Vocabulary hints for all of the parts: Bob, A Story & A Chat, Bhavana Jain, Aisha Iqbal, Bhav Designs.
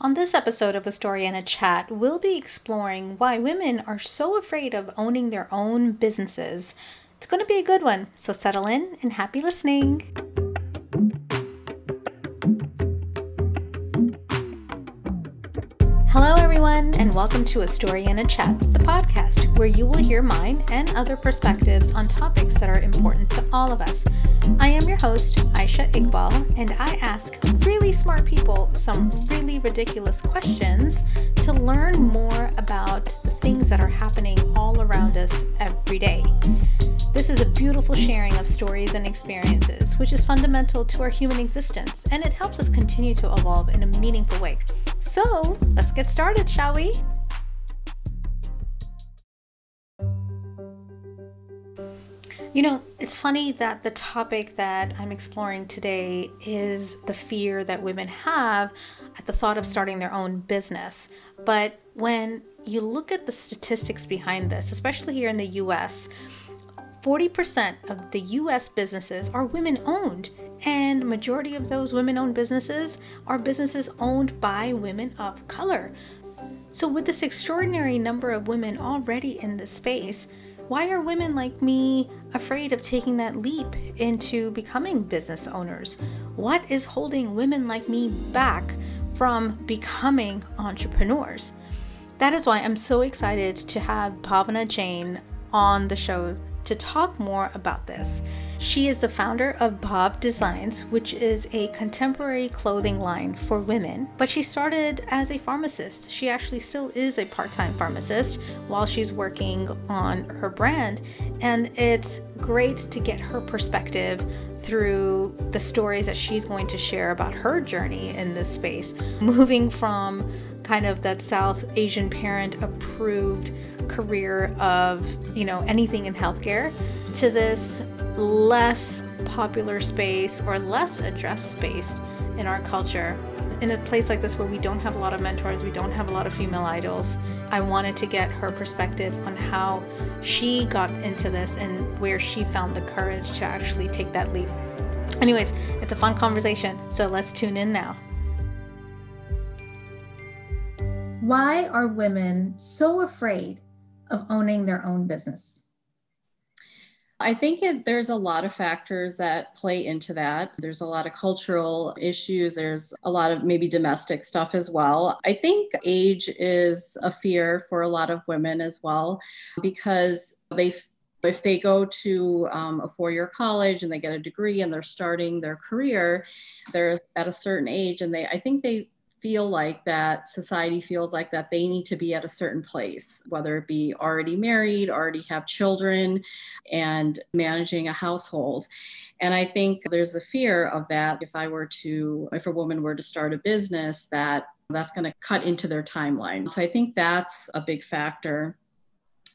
On this episode of A Story and a Chat, we'll be exploring why women are so afraid of owning their own businesses. It's going to be a good one, so settle in and happy listening. Hello everyone, and welcome to A Story and a Chat, the podcast where you will hear mine and other perspectives on topics that are important to all of us. I am your host, Aisha Iqbal, and I ask really smart people some really ridiculous questions to learn more about the things that are happening all around us every day. This is a beautiful sharing of stories and experiences, which is fundamental to our human existence, and it helps us continue to evolve in a meaningful way. So, let's get started, shall we? You know, it's funny that the topic that I'm exploring today is the fear that women have at the thought of starting their own business. But when you look at the statistics behind this, especially here in the US, 40% of the US businesses are women-owned, and majority of those women-owned businesses are businesses owned by women of color. So with this extraordinary number of women already in this space, why are women like me afraid of taking that leap into becoming business owners? What is holding women like me back from becoming entrepreneurs? That is why I'm so excited to have Bhavana Jain on the show to talk more about this. She is the founder of Bhav Designs, which is a contemporary clothing line for women, but she started as a pharmacist. She actually still is a part-time pharmacist while she's working on her brand, and it's great to get her perspective through the stories that she's going to share about her journey in this space, moving from kind of that South Asian parent approved career of, you know, anything in healthcare to this less popular space or less addressed space in our culture. In a place like this where we don't have a lot of mentors, we don't have a lot of female idols, I wanted to get her perspective on how she got into this and where she found the courage to actually take that leap. Anyways, it's a fun conversation, so let's tune in now. Why are women so afraid of owning their own business? I think there's a lot of factors that play into that. There's a lot of cultural issues. There's a lot of maybe domestic stuff as well. I think age is a fear for a lot of women as well, because if they go to a four-year college and they get a degree and they're starting their career, they're at a certain age, and I think they feel like that society feels like that they need to be at a certain place, whether it be already married, already have children, and managing a household. And I think there's a fear of that. If a woman were to start a business, that's going to cut into their timeline. So I think that's a big factor.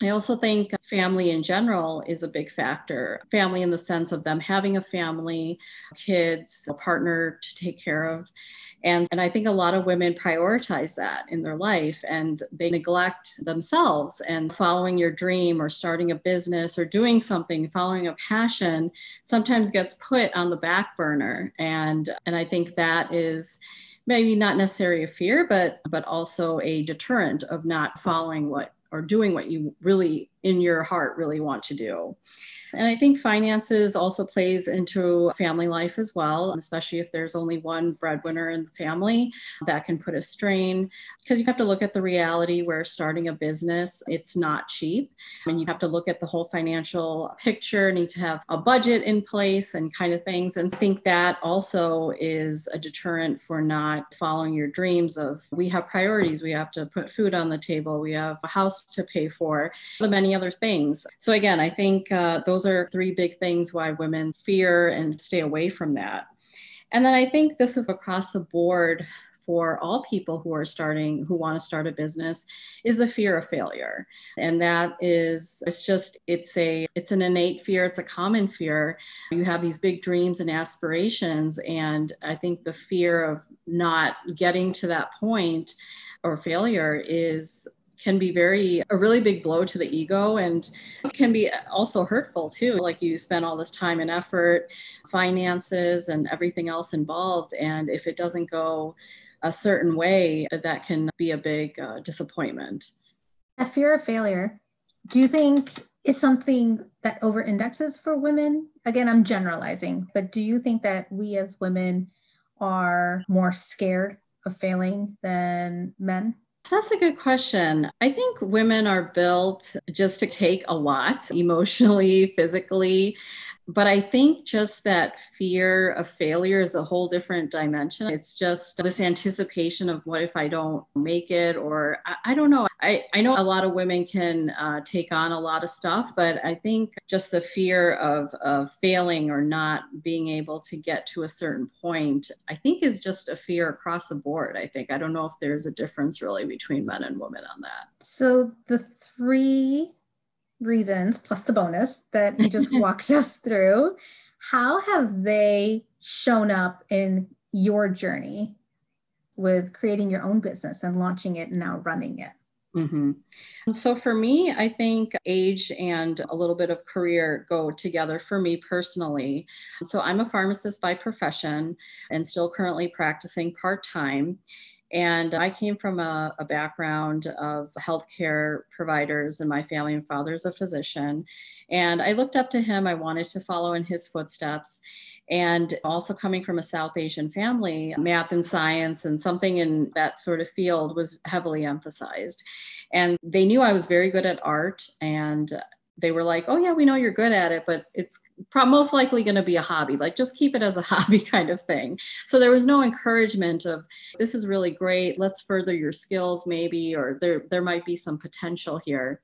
I also think family in general is a big factor. Family in the sense of them having a family, kids, a partner to take care of. And I think a lot of women prioritize that in their life, and they neglect themselves. And following your dream or starting a business or doing something, following a passion, sometimes gets put on the back burner. And I think that is maybe not necessarily a fear, but also a deterrent of not following what or doing what you really in your heart really want to do. And I think finances also plays into family life as well, especially if there's only one breadwinner in the family. That can put a strain, because you have to look at the reality where starting a business, it's not cheap. And you have to look at the whole financial picture, need to have a budget in place and kind of things. And I think that also is a deterrent for not following your dreams of, we have priorities, we have to put food on the table, we have a house to pay for, the many other things. So again, I think those are three big things why women fear and stay away from that. And then I think this is across the board for all people who want to start a business, is the fear of failure. And it's an innate fear. It's a common fear. You have these big dreams and aspirations. And I think the fear of not getting to that point or failure can be a really big blow to the ego, and can be also hurtful too. Like, you spend all this time and effort, finances and everything else involved. And if it doesn't go a certain way, that can be a big disappointment. A fear of failure, do you think is something that over-indexes for women? Again, I'm generalizing, but do you think that we as women are more scared of failing than men? That's a good question. I think women are built just to take a lot emotionally, physically, but I think just that fear of failure is a whole different dimension. It's just this anticipation of what if I don't make it, or I don't know. I know a lot of women can take on a lot of stuff, but I think just the fear of failing or not being able to get to a certain point, I think is just a fear across the board. I think, I don't know if there's a difference really between men and women on that. So the three reasons plus the bonus that you just walked us through, how have they shown up in your journey with creating your own business and launching it and now running it? Mm-hmm. So for me, I think age and a little bit of career go together for me personally. So I'm a pharmacist by profession and still currently practicing part-time. And I came from a background of healthcare providers, and my family and father's a physician. And I looked up to him. I wanted to follow in his footsteps. And also coming from a South Asian family, math and science and something in that sort of field was heavily emphasized. And they knew I was very good at art, and they were like, oh yeah, we know you're good at it, but it's most likely going to be a hobby. Like, just keep it as a hobby kind of thing. So there was no encouragement of, this is really great, let's further your skills maybe, or there might be some potential here.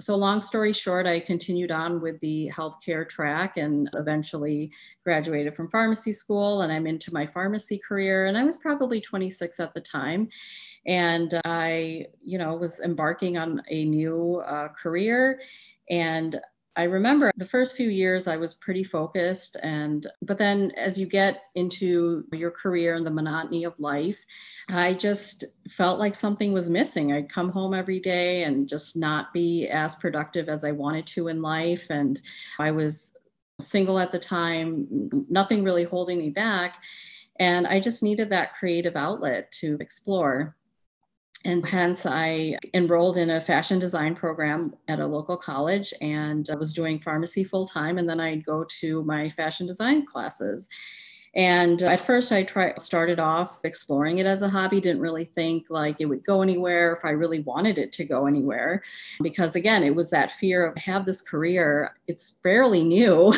So long story short, I continued on with the healthcare track and eventually graduated from pharmacy school, and I'm into my pharmacy career. And I was probably 26 at the time. And I, was embarking on a new career. And I remember the first few years I was pretty focused, but then as you get into your career and the monotony of life, I just felt like something was missing. I'd come home every day and just not be as productive as I wanted to in life. And I was single at the time, nothing really holding me back. And I just needed that creative outlet to explore. And hence I enrolled in a fashion design program at a local college, and I was doing pharmacy full time. And then I'd go to my fashion design classes. And at first I started off exploring it as a hobby, didn't really think like it would go anywhere, if I really wanted it to go anywhere, because again, it was that fear of, I have this career, it's fairly new.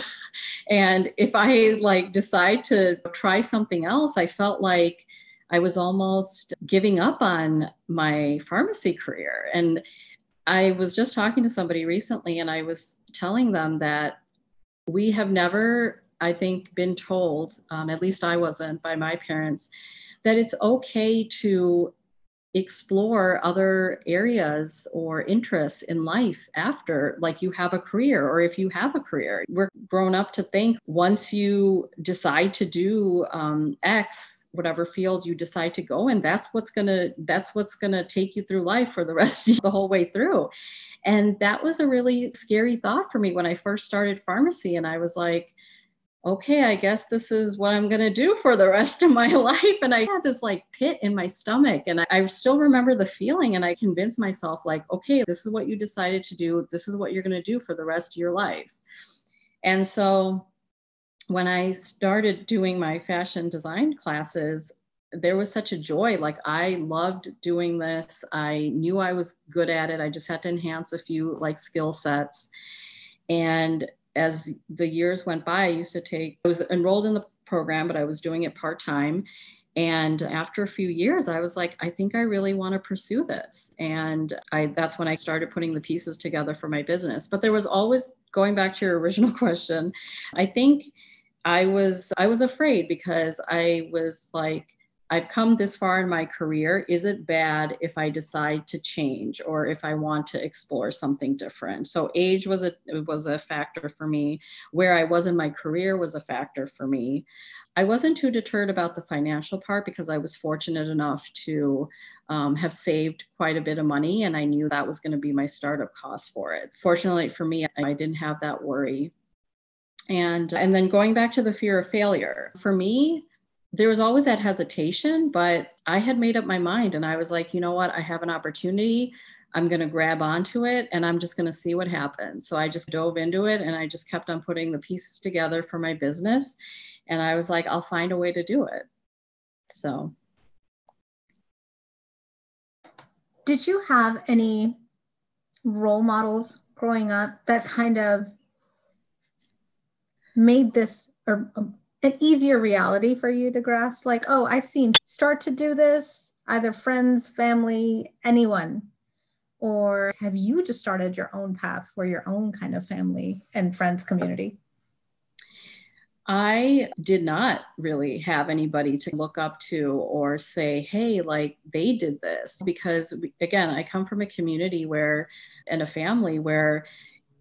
And if I decide to try something else, I felt like I was almost giving up on my pharmacy career. And I was just talking to somebody recently, and I was telling them that we have never, I think, been told, at least I wasn't by my parents, that it's okay to explore other areas or interests in life after, you have a career, or if you have a career. We're grown up to think once you decide to do X, whatever field you decide to go in, that's what's gonna take you through life for the rest of the whole way through. And that was a really scary thought for me when I first started pharmacy, and I was like, okay, I guess this is what I'm going to do for the rest of my life. And I had this pit in my stomach, and I still remember the feeling. And I convinced myself okay, this is what you decided to do. This is what you're going to do for the rest of your life. And so when I started doing my fashion design classes, there was such a joy. I loved doing this. I knew I was good at it. I just had to enhance a few skill sets. And as the years went by, I was enrolled in the program, but I was doing it part-time. And after a few years, I was like, I think I really want to pursue this. And that's when I started putting the pieces together for my business. But there was always, going back to your original question, I think I was afraid, because I was I've come this far in my career. Is it bad if I decide to change, or if I want to explore something different? So age was a factor for me. Where I was in my career was a factor for me. I wasn't too deterred about the financial part, because I was fortunate enough to have saved quite a bit of money, and I knew that was going to be my startup cost for it. Fortunately for me, I didn't have that worry. And then going back to the fear of failure, for me, there was always that hesitation, but I had made up my mind and I was like, you know what, I have an opportunity. I'm going to grab onto it and I'm just going to see what happens. So I just dove into it and I just kept on putting the pieces together for my business. And I was like, I'll find a way to do it. So. Did you have any role models growing up that kind of made this an easier reality for you to grasp? Like, oh, I've seen start to do this, either friends, family, anyone. Or have you just started your own path for your own kind of family and friends community? I did not really have anybody to look up to or say, hey, like they did this, because again, I come from a community where, and a family where,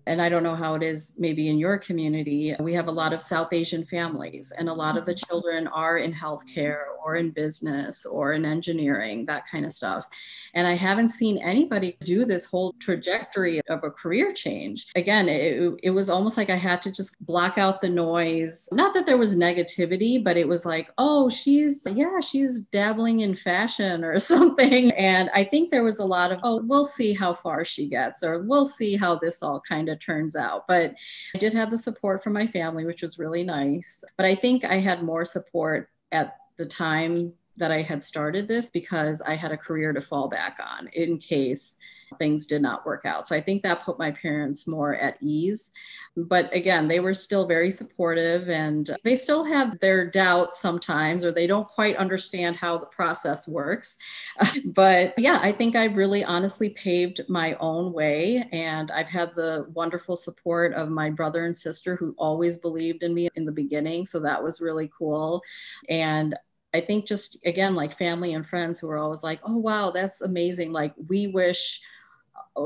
and I don't know how it is maybe in your community, we have a lot of South Asian families and a lot of the children are in healthcare or in business or in engineering, that kind of stuff. And I haven't seen anybody do this whole trajectory of a career change. Again, it was almost like I had to just block out the noise. Not that there was negativity, but it was like, oh, she's dabbling in fashion or something. And I think there was a lot of, oh, we'll see how far she gets, or we'll see how this all kind of turns out. But I did have the support from my family, which was really nice. But I think I had more support at the time that I had started this because I had a career to fall back on in case things did not work out. So I think that put my parents more at ease. But again, they were still very supportive and they still have their doubts sometimes, or they don't quite understand how the process works. But yeah, I think I've really honestly paved my own way. And I've had the wonderful support of my brother and sister who always believed in me in the beginning. So that was really cool. And I think just, again, like family and friends who are always like, oh, wow, that's amazing. Like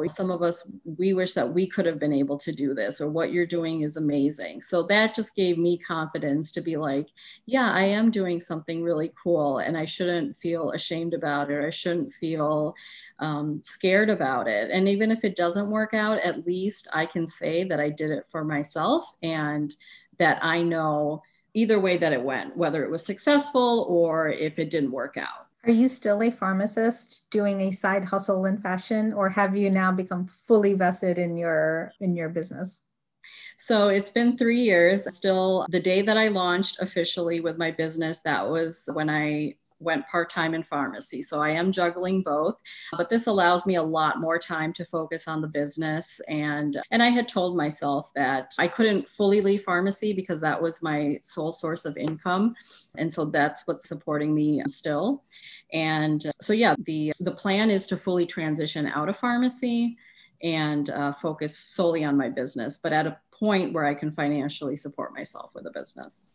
some of us wish that we could have been able to do this, or what you're doing is amazing. So that just gave me confidence to be like, yeah, I am doing something really cool and I shouldn't feel ashamed about it. I shouldn't feel scared about it. And even if it doesn't work out, at least I can say that I did it for myself and that I know either way that it went, whether it was successful or if it didn't work out. Are you still a pharmacist doing a side hustle in fashion, or have you now become fully vested in your business? So it's been 3 years. Still, the day that I launched officially with my business, that was when I went part-time in pharmacy. So I am juggling both, but this allows me a lot more time to focus on the business. And I had told myself that I couldn't fully leave pharmacy because that was my sole source of income. And so that's what's supporting me still. And so, yeah, the plan is to fully transition out of pharmacy and focus solely on my business, but at a point where I can financially support myself with a business.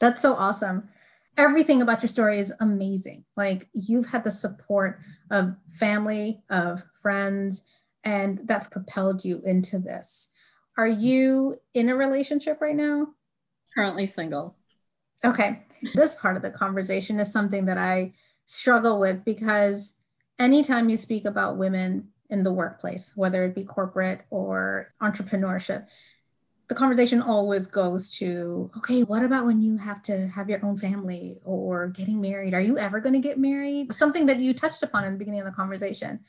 That's so awesome. Everything about your story is amazing. Like, you've had the support of family, of friends, and that's propelled you into this. Are you in a relationship right now? Currently single. Okay. This part of the conversation is something that I struggle with, because anytime you speak about women in the workplace, whether it be corporate or entrepreneurship, the conversation always goes to, okay, what about when you have to have your own family or getting married? Are you ever going to get married? Something that you touched upon in the beginning of the conversation.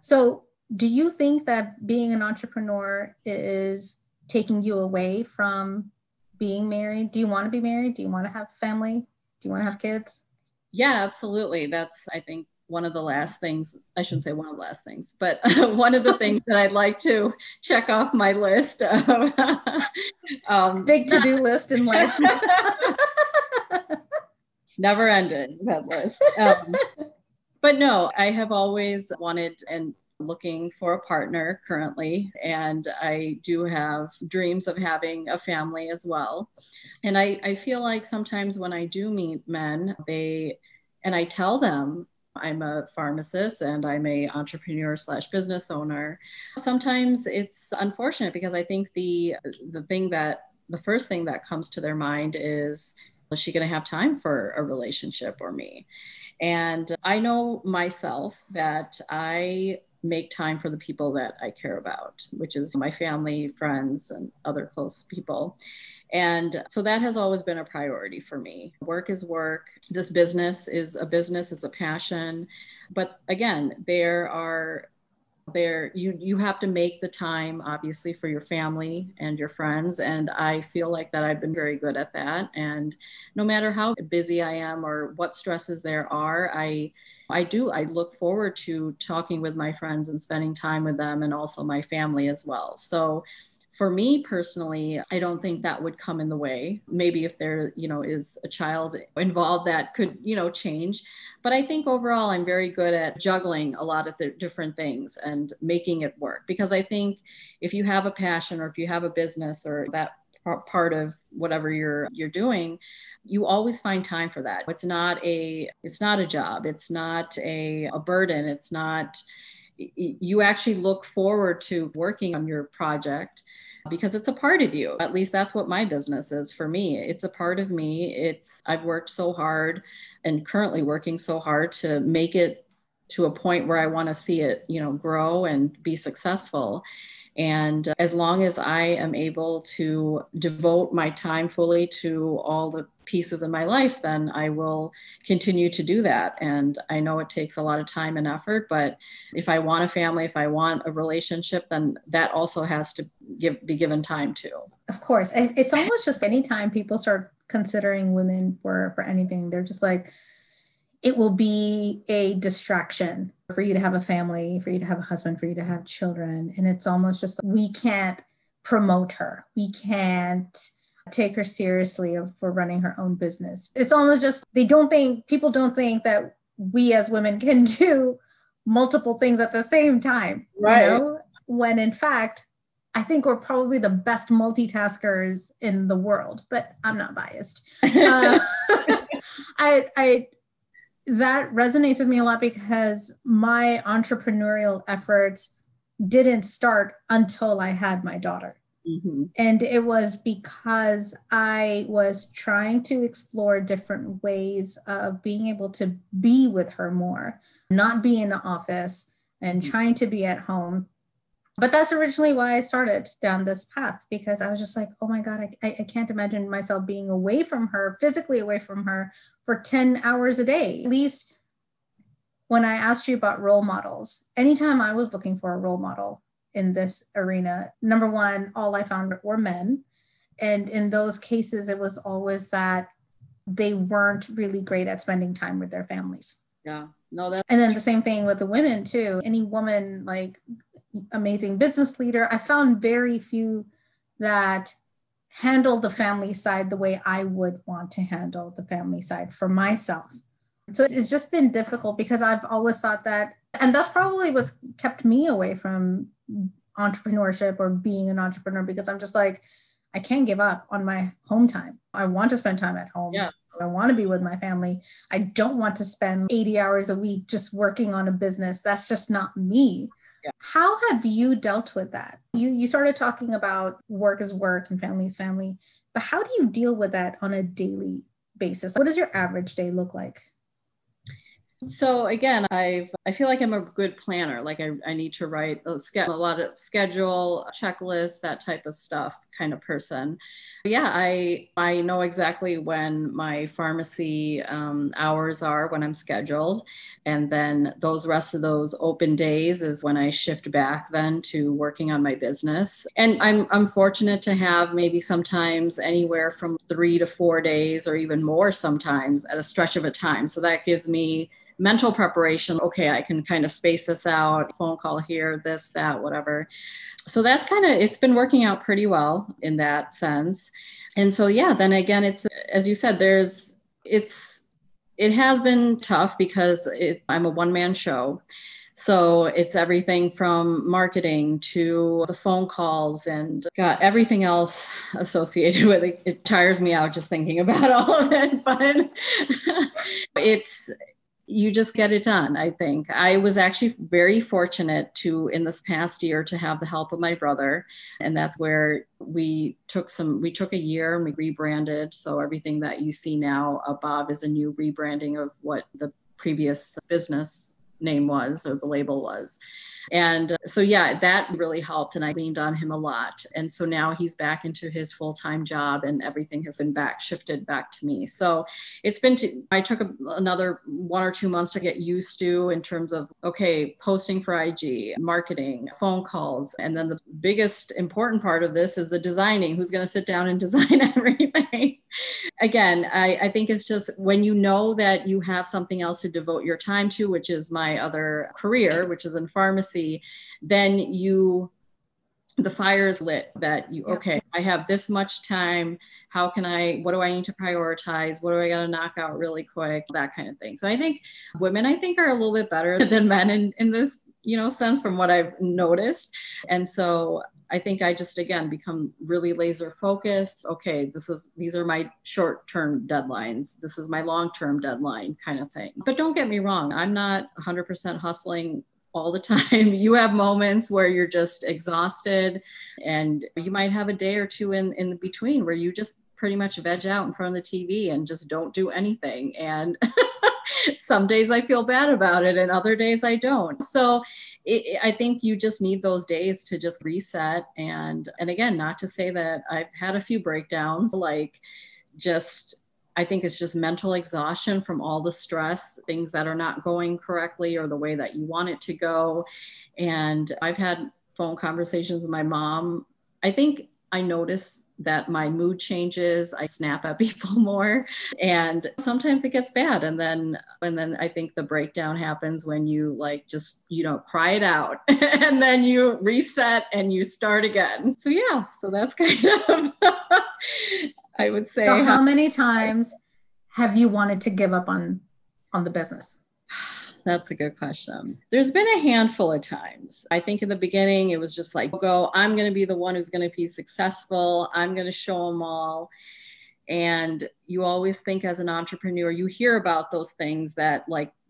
So do you think that being an entrepreneur is taking you away from being married? Do you want to be married? Do you want to have family? Do you want to have kids? Yeah, absolutely. That's, I think, one of the things that I'd like to check off my list. Big to-do list in life. It's never ended, that list. But no, I have always wanted and looking for a partner currently. And I do have dreams of having a family as well. And I feel like sometimes when I do meet men, and I tell them, I'm a pharmacist and I'm a entrepreneur/business owner. Sometimes it's unfortunate because I think the first thing that comes to their mind is, is she going to have time for a relationship or me? And I know myself that I make time for the people that I care about, which is my family, friends, and other close people. And so that has always been a priority for me. Work is work. This business is a business. It's a passion. But again, you have to make the time, obviously, for your family and your friends. And I feel like that I've been very good at that. And no matter how busy I am or what stresses there are, I look forward to talking with my friends and spending time with them, and also my family as well. So for me personally, I don't think that would come in the way. Maybe if there, is a child involved, that could, change. But I think overall, I'm very good at juggling a lot of the different things and making it work. Because I think if you have a passion, or if you have a business, or that part of whatever you're doing, you always find time for that. It's not a job. It's not a burden. You actually look forward to working on your project because it's a part of you. At least that's what my business is for me. It's a part of me. I've worked so hard, and currently working so hard, to make it to a point where I want to see it, grow and be successful. And as long as I am able to devote my time fully to all the pieces in my life, then I will continue to do that. And I know it takes a lot of time and effort, but if I want a family, if I want a relationship, then that also has to be given time to. Of course. It's almost just any time people start considering women for anything, they're just like, it will be a distraction for you to have a family, for you to have a husband, for you to have children. And it's almost just, we can't promote her. We can't take her seriously for running her own business. It's almost just, people don't think that we as women can do multiple things at the same time, right? When in fact, I think we're probably the best multitaskers in the world, but I'm not biased. That resonates with me a lot, because my entrepreneurial efforts didn't start until I had my daughter. Mm-hmm. And it was because I was trying to explore different ways of being able to be with her more, not be in the office and trying to be at home. But that's originally why I started down this path, because I was just like, oh my God, I can't imagine myself being away from her, physically away from her, for 10 hours a day. At least when I asked you about role models, anytime I was looking for a role model in this arena, number one, all I found were men. And in those cases, it was always that they weren't really great at spending time with their families. Yeah. No, and then the same thing with the women too. Any woman, like, amazing business leader, I found very few that handled the family side the way I would want to handle the family side for myself. So it's just been difficult, because I've always thought that, and that's probably what's kept me away from entrepreneurship or being an entrepreneur, because I'm just like, I can't give up on my home time. I want to spend time at home. Yeah. I want to be with my family. I don't want to spend 80 hours a week just working on a business. That's just not me. Yeah. How have you dealt with that? You started talking about work is work and family is family, but how do you deal with that on a daily basis? What does your average day look like? So again, I feel like I'm a good planner. Like I need to write a lot of schedule, checklists, that type of stuff kind of person. But yeah, I know exactly when my pharmacy hours are, when I'm scheduled. And then those rest of those open days is when I shift back then to working on my business. And I'm fortunate to have maybe sometimes anywhere from 3 to 4 days, or even more sometimes at a stretch of a time. So that gives me mental preparation. Okay, I can kind of space this out, phone call here, this, that, whatever. So that's it's been working out pretty well in that sense. And so, yeah, then again, it's, as you said, it has been tough because I'm a one-man show. So it's everything from marketing to the phone calls and everything else associated with it. It tires me out just thinking about all of it, but you just get it done, I think. I was actually very fortunate in this past year, to have the help of my brother. And that's where we took a year and we rebranded. So everything that you see now, Bob, is a new rebranding of what the previous business name was, or the label was. And so, yeah, that really helped. And I leaned on him a lot. And so now he's back into his full-time job, and everything has been shifted back to me. So it's been, I took another 1 or 2 months to get used to, in terms of, okay, posting for IG, marketing, phone calls. And then the biggest important part of this is the designing. Who's going to sit down and design everything? Again, I think it's just when you know that you have something else to devote your time to, which is my other career, which is in pharmacy, then the fire is lit that you, okay, I have this much time. How can I, what do I need to prioritize? What do I got to knock out really quick? That kind of thing. So I think women, are a little bit better than men in this, sense, from what I've noticed. And so I think I just, again, become really laser focused. Okay, these are my short-term deadlines. This is my long-term deadline kind of thing. But don't get me wrong. I'm not 100% hustling all the time. You have moments where you're just exhausted, and you might have a day or two in between where you just pretty much veg out in front of the TV and just don't do anything. And some days I feel bad about it, and other days I don't. So I think you just need those days to just reset. And again, not to say that I've had a few breakdowns, I think it's just mental exhaustion from all the stress, things that are not going correctly or the way that you want it to go. And I've had phone conversations with my mom. I think I notice that my mood changes. I snap at people more, and sometimes it gets bad. And then I think the breakdown happens when you cry it out and then you reset and you start again. So yeah, so that's kind of, I would say. So how many times have you wanted to give up on the business? That's a good question. There's been a handful of times. I think in the beginning, it was just I'm going to be the one who's going to be successful. I'm going to show them all. And you always think, as an entrepreneur, you hear about those things that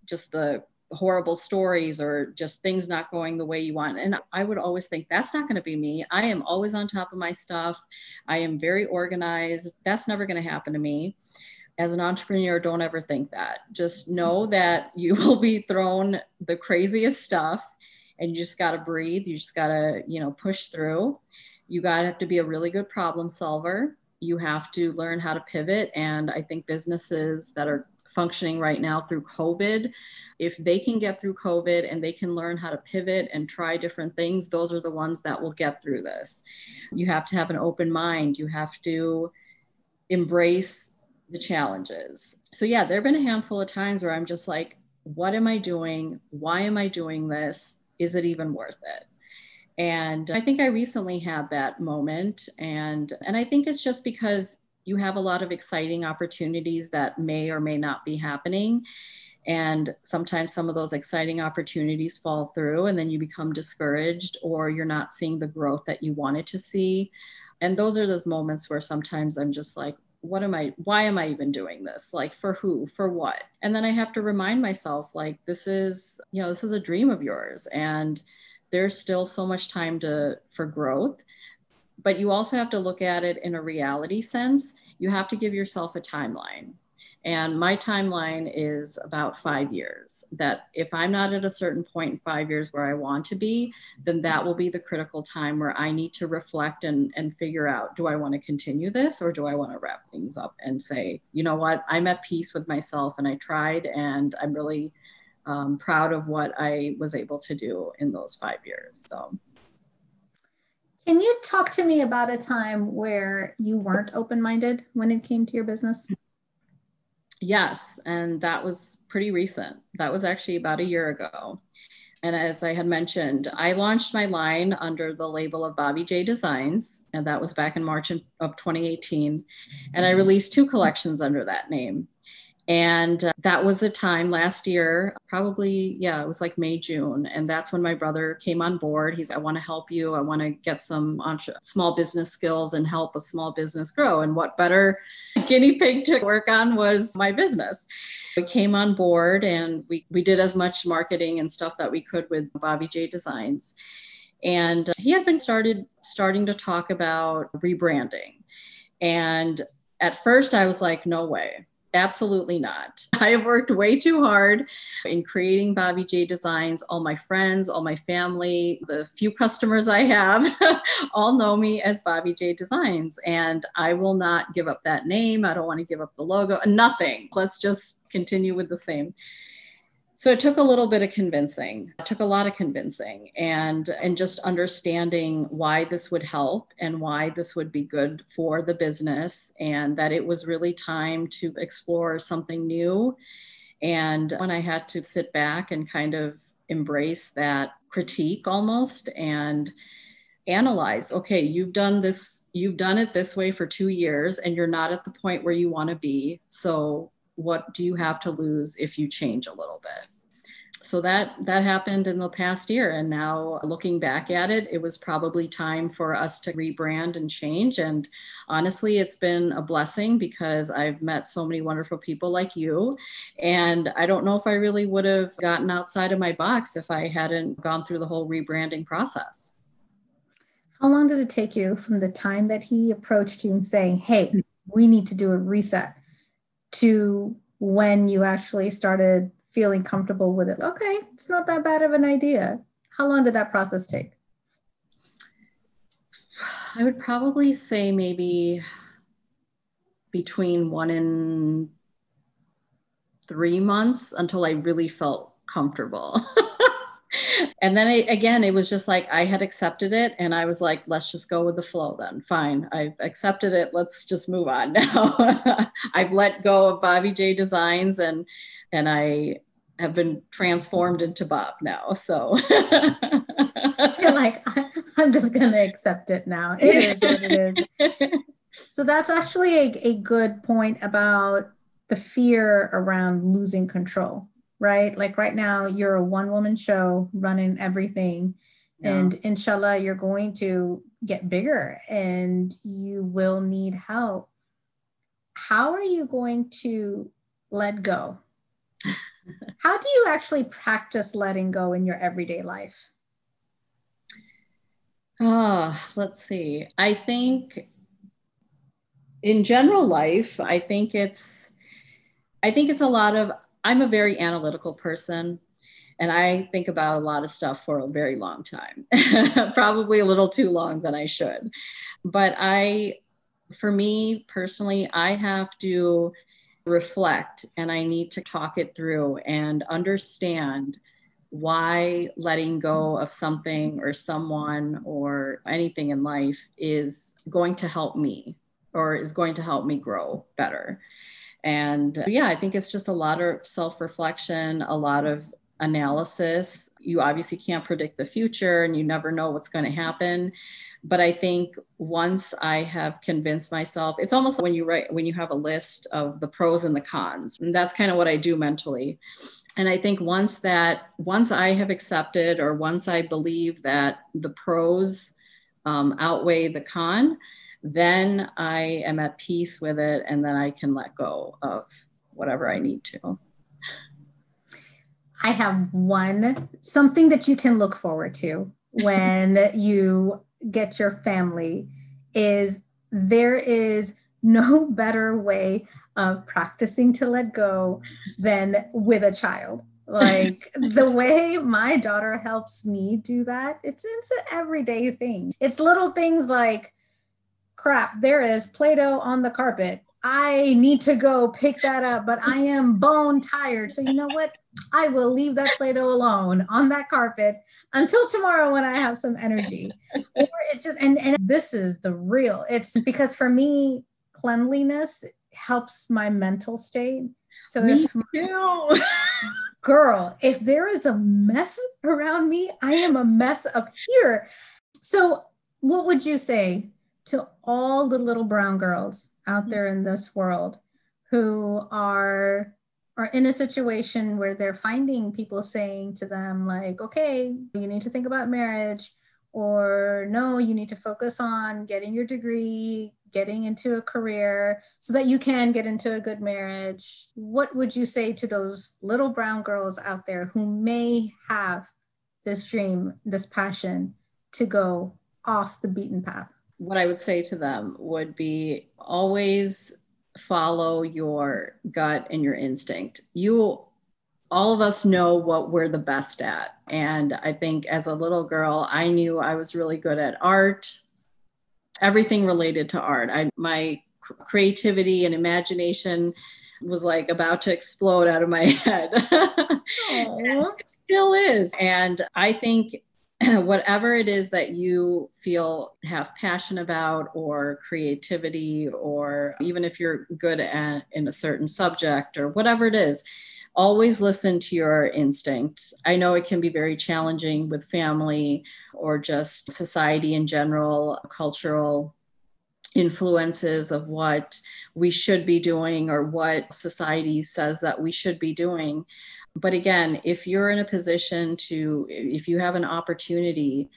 just the horrible stories or just things not going the way you want. And I would always think, that's not going to be me. I am always on top of my stuff. I am very organized. That's never going to happen to me. As an entrepreneur, don't ever think that. Just know that you will be thrown the craziest stuff, and you just got to breathe. You just got to, push through. You got to have to be a really good problem solver. You have to learn how to pivot. And I think businesses that are functioning right now through COVID, if they can get through COVID and they can learn how to pivot and try different things, those are the ones that will get through this. You have to have an open mind. You have to embrace the challenges. So yeah, there have been a handful of times where I'm just like, what am I doing? Why am I doing this? Is it even worth it? And I think I recently had that moment. And I think it's just because you have a lot of exciting opportunities that may or may not be happening. And sometimes some of those exciting opportunities fall through, and then you become discouraged, or you're not seeing the growth that you wanted to see. And those are those moments where sometimes I'm just like, why am I even doing this? For who, for what? And then I have to remind myself, this is a dream of yours, and there's still so much time for growth. But you also have to look at it in a reality sense. You have to give yourself a timeline. And my timeline is about 5 years, that if I'm not at a certain point in 5 years where I want to be, then that will be the critical time where I need to reflect and figure out, do I want to continue this, or do I want to wrap things up and say, you know what, I'm at peace with myself, and I tried, and I'm really proud of what I was able to do in those 5 years. So. Can you talk to me about a time where you weren't open-minded when it came to your business? Yes. And that was pretty recent. That was actually about a year ago. And as I had mentioned, I launched my line under the label of Bhavana Jain. And that was back in March of 2018. And I released 2 collections under that name. And that was a time last year, probably, it was May, June. And that's when my brother came on board. He's, I want to help you. I want to get some small business skills and help a small business grow. And what better guinea pig to work on was my business. We came on board, and we did as much marketing and stuff that we could with Bhavana Jain. And he had been starting to talk about rebranding. And at first I was like, no way. Absolutely not. I have worked way too hard in creating Bobby J Designs. All my friends, all my family, the few customers I have all know me as Bobby J Designs. And I will not give up that name. I don't want to give up the logo, nothing. Let's just continue with the same. So it took a little bit of convincing. It took a lot of convincing and just understanding why this would help and why this would be good for the business, and that it was really time to explore something new. And when I had to sit back and kind of embrace that critique almost and analyze, okay, you've done it this way for 2 years and you're not at the point where you want to be. So what do you have to lose if you change a little bit? So that happened in the past year. And now looking back at it, it was probably time for us to rebrand and change. And honestly, it's been a blessing because I've met so many wonderful people like you. And I don't know if I really would have gotten outside of my box if I hadn't gone through the whole rebranding process. How long did it take you from the time that he approached you and saying, hey, we need to do a reset, to when you actually started feeling comfortable with it? Okay, it's not that bad of an idea. How long did that process take? I would probably say maybe between 1 and 3 months until I really felt comfortable. And then again, it was just like, I had accepted it and I was like, let's just go with the flow then. Fine. I've accepted it. Let's just move on now. I've let go of Bobby J Designs and I have been transformed into Bob now. So you're like, I'm just going to accept it now. It is what it is. So that's actually a good point about the fear around losing control. Right? Like right now, you're a one-woman show running everything. Yeah. And inshallah, you're going to get bigger and you will need help. How are you going to let go? How do you actually practice letting go in your everyday life? Let's see. I think in general life, I think it's a lot of, I'm a very analytical person and I think about a lot of stuff for a very long time, probably a little too long than I should. But for me personally, I have to reflect and I need to talk it through and understand why letting go of something or someone or anything in life is going to help me or is going to help me grow better. And yeah, I think it's just a lot of self-reflection, a lot of analysis. You obviously can't predict the future and you never know what's going to happen. But I think once I have convinced myself, it's almost like when you have a list of the pros and the cons, and that's kind of what I do mentally. And I think once I have accepted, or once I believe that the pros outweigh the con, then I am at peace with it. And then I can let go of whatever I need to. I have something that you can look forward to when you get your family is there is no better way of practicing to let go than with a child. Like the way my daughter helps me do that, it's an everyday thing. It's little things like, crap, there is Play-Doh on the carpet. I need to go pick that up, but I am bone tired. So you know what? I will leave that Play-Doh alone on that carpet until tomorrow when I have some energy. Or it's just, and this is the real, it's because for me, cleanliness helps my mental state. So me too. Girl, if there is a mess around me, I am a mess up here. So what would you say to all the little brown girls out there in this world who are in a situation where they're finding people saying to them like, okay, you need to think about marriage, or no, you need to focus on getting your degree, getting into a career so that you can get into a good marriage. What would you say to those little brown girls out there who may have this dream, this passion to go off the beaten path? What I would say to them would be always follow your gut and your instinct. All of us know what we're the best at. And I think as a little girl, I knew I was really good at art, everything related to art. My creativity and imagination was like about to explode out of my head. It still is. And I think whatever it is that you feel have passion about, or creativity, or even if you're good at in a certain subject or whatever it is, always listen to your instincts. I know it can be very challenging with family or just society in general, cultural influences of what we should be doing or what society says that we should be doing. But again, if you're in a position to, if you have an opportunity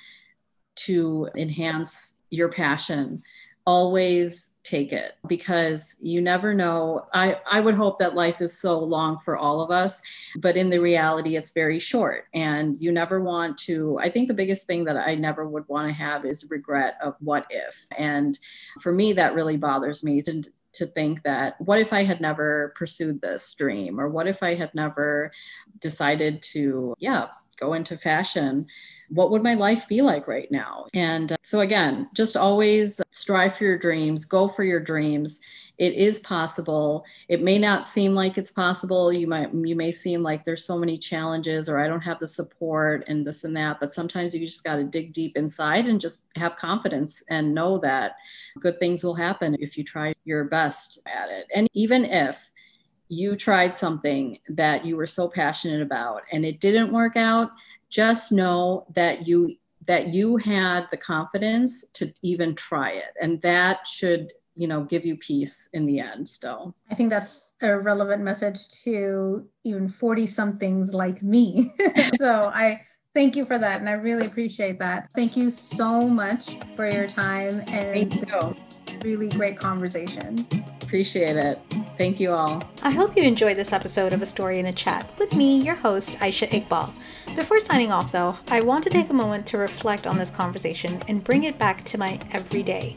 to enhance your passion, always take it, because you never know. I would hope that life is so long for all of us, but in the reality, it's very short. And you never want to, I think the biggest thing that I never would want to have is regret of what if. And for me, that really bothers me to think that, what if I had never pursued this dream? Or what if I had never decided to, go into fashion? What would my life be like right now? And so again, just always strive for your dreams, go for your dreams. It is possible. It may not seem like it's possible. You may seem like there's so many challenges, or I don't have the support and this and that, but sometimes you just got to dig deep inside and just have confidence and know that good things will happen if you try your best at it. And even if you tried something that you were so passionate about and it didn't work out, just know that you had the confidence to even try it. And that should, give you peace in the end still. I think that's a relevant message to even 40-somethings like me. So I thank you for that. And I really appreciate that. Thank you so much for your time and really great conversation. Appreciate it. Thank you all. I hope you enjoyed this episode of A Story and a Chat with me, your host, Aisha Iqbal. Before signing off, though, I want to take a moment to reflect on this conversation and bring it back to my everyday.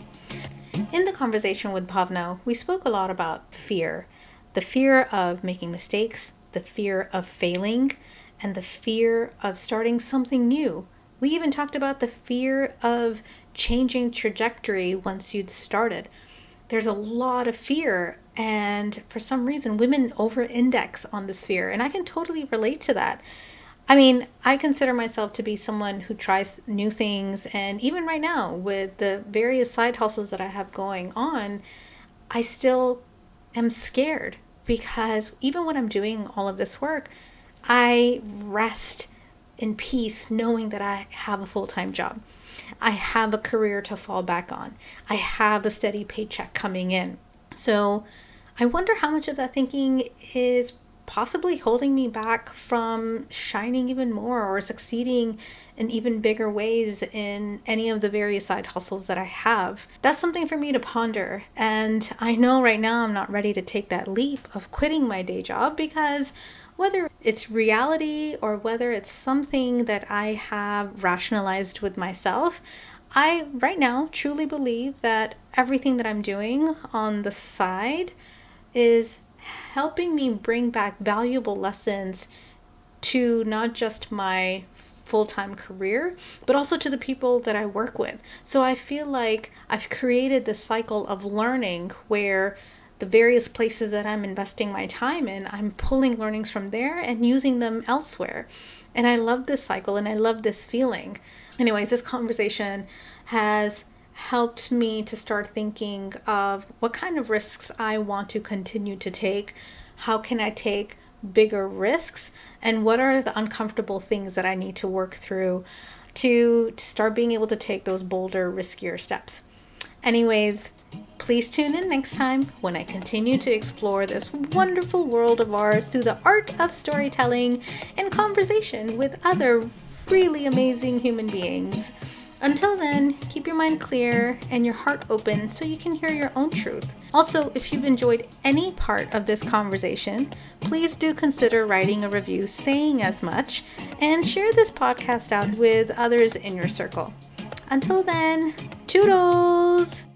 In the conversation with Bhavana, we spoke a lot about fear, the fear of making mistakes, the fear of failing, and the fear of starting something new. We even talked about the fear of changing trajectory once you'd started. There's a lot of fear, and for some reason, women over-index on this fear, and I can totally relate to that. I mean, I consider myself to be someone who tries new things, and even right now, with the various side hustles that I have going on, I still am scared, because even when I'm doing all of this work, I rest in peace knowing that I have a full-time job. I have a career to fall back on. I have a steady paycheck coming in. So I wonder how much of that thinking is possibly holding me back from shining even more or succeeding in even bigger ways in any of the various side hustles that I have. That's something for me to ponder. And I know right now I'm not ready to take that leap of quitting my day job, because whether it's reality or whether it's something that I have rationalized with myself, I right now truly believe that everything that I'm doing on the side is helping me bring back valuable lessons to not just my full-time career, but also to the people that I work with. So I feel like I've created this cycle of learning where the various places that I'm investing my time in, I'm pulling learnings from there and using them elsewhere. And I love this cycle and I love this feeling. Anyways, this conversation has helped me to start thinking of what kind of risks I want to continue to take. How can I take bigger risks? And what are the uncomfortable things that I need to work through to start being able to take those bolder, riskier steps? Anyways, please tune in next time when I continue to explore this wonderful world of ours through the art of storytelling and conversation with other really amazing human beings. Until then, keep your mind clear and your heart open so you can hear your own truth. Also, if you've enjoyed any part of this conversation, please do consider writing a review saying as much and share this podcast out with others in your circle. Until then, toodles!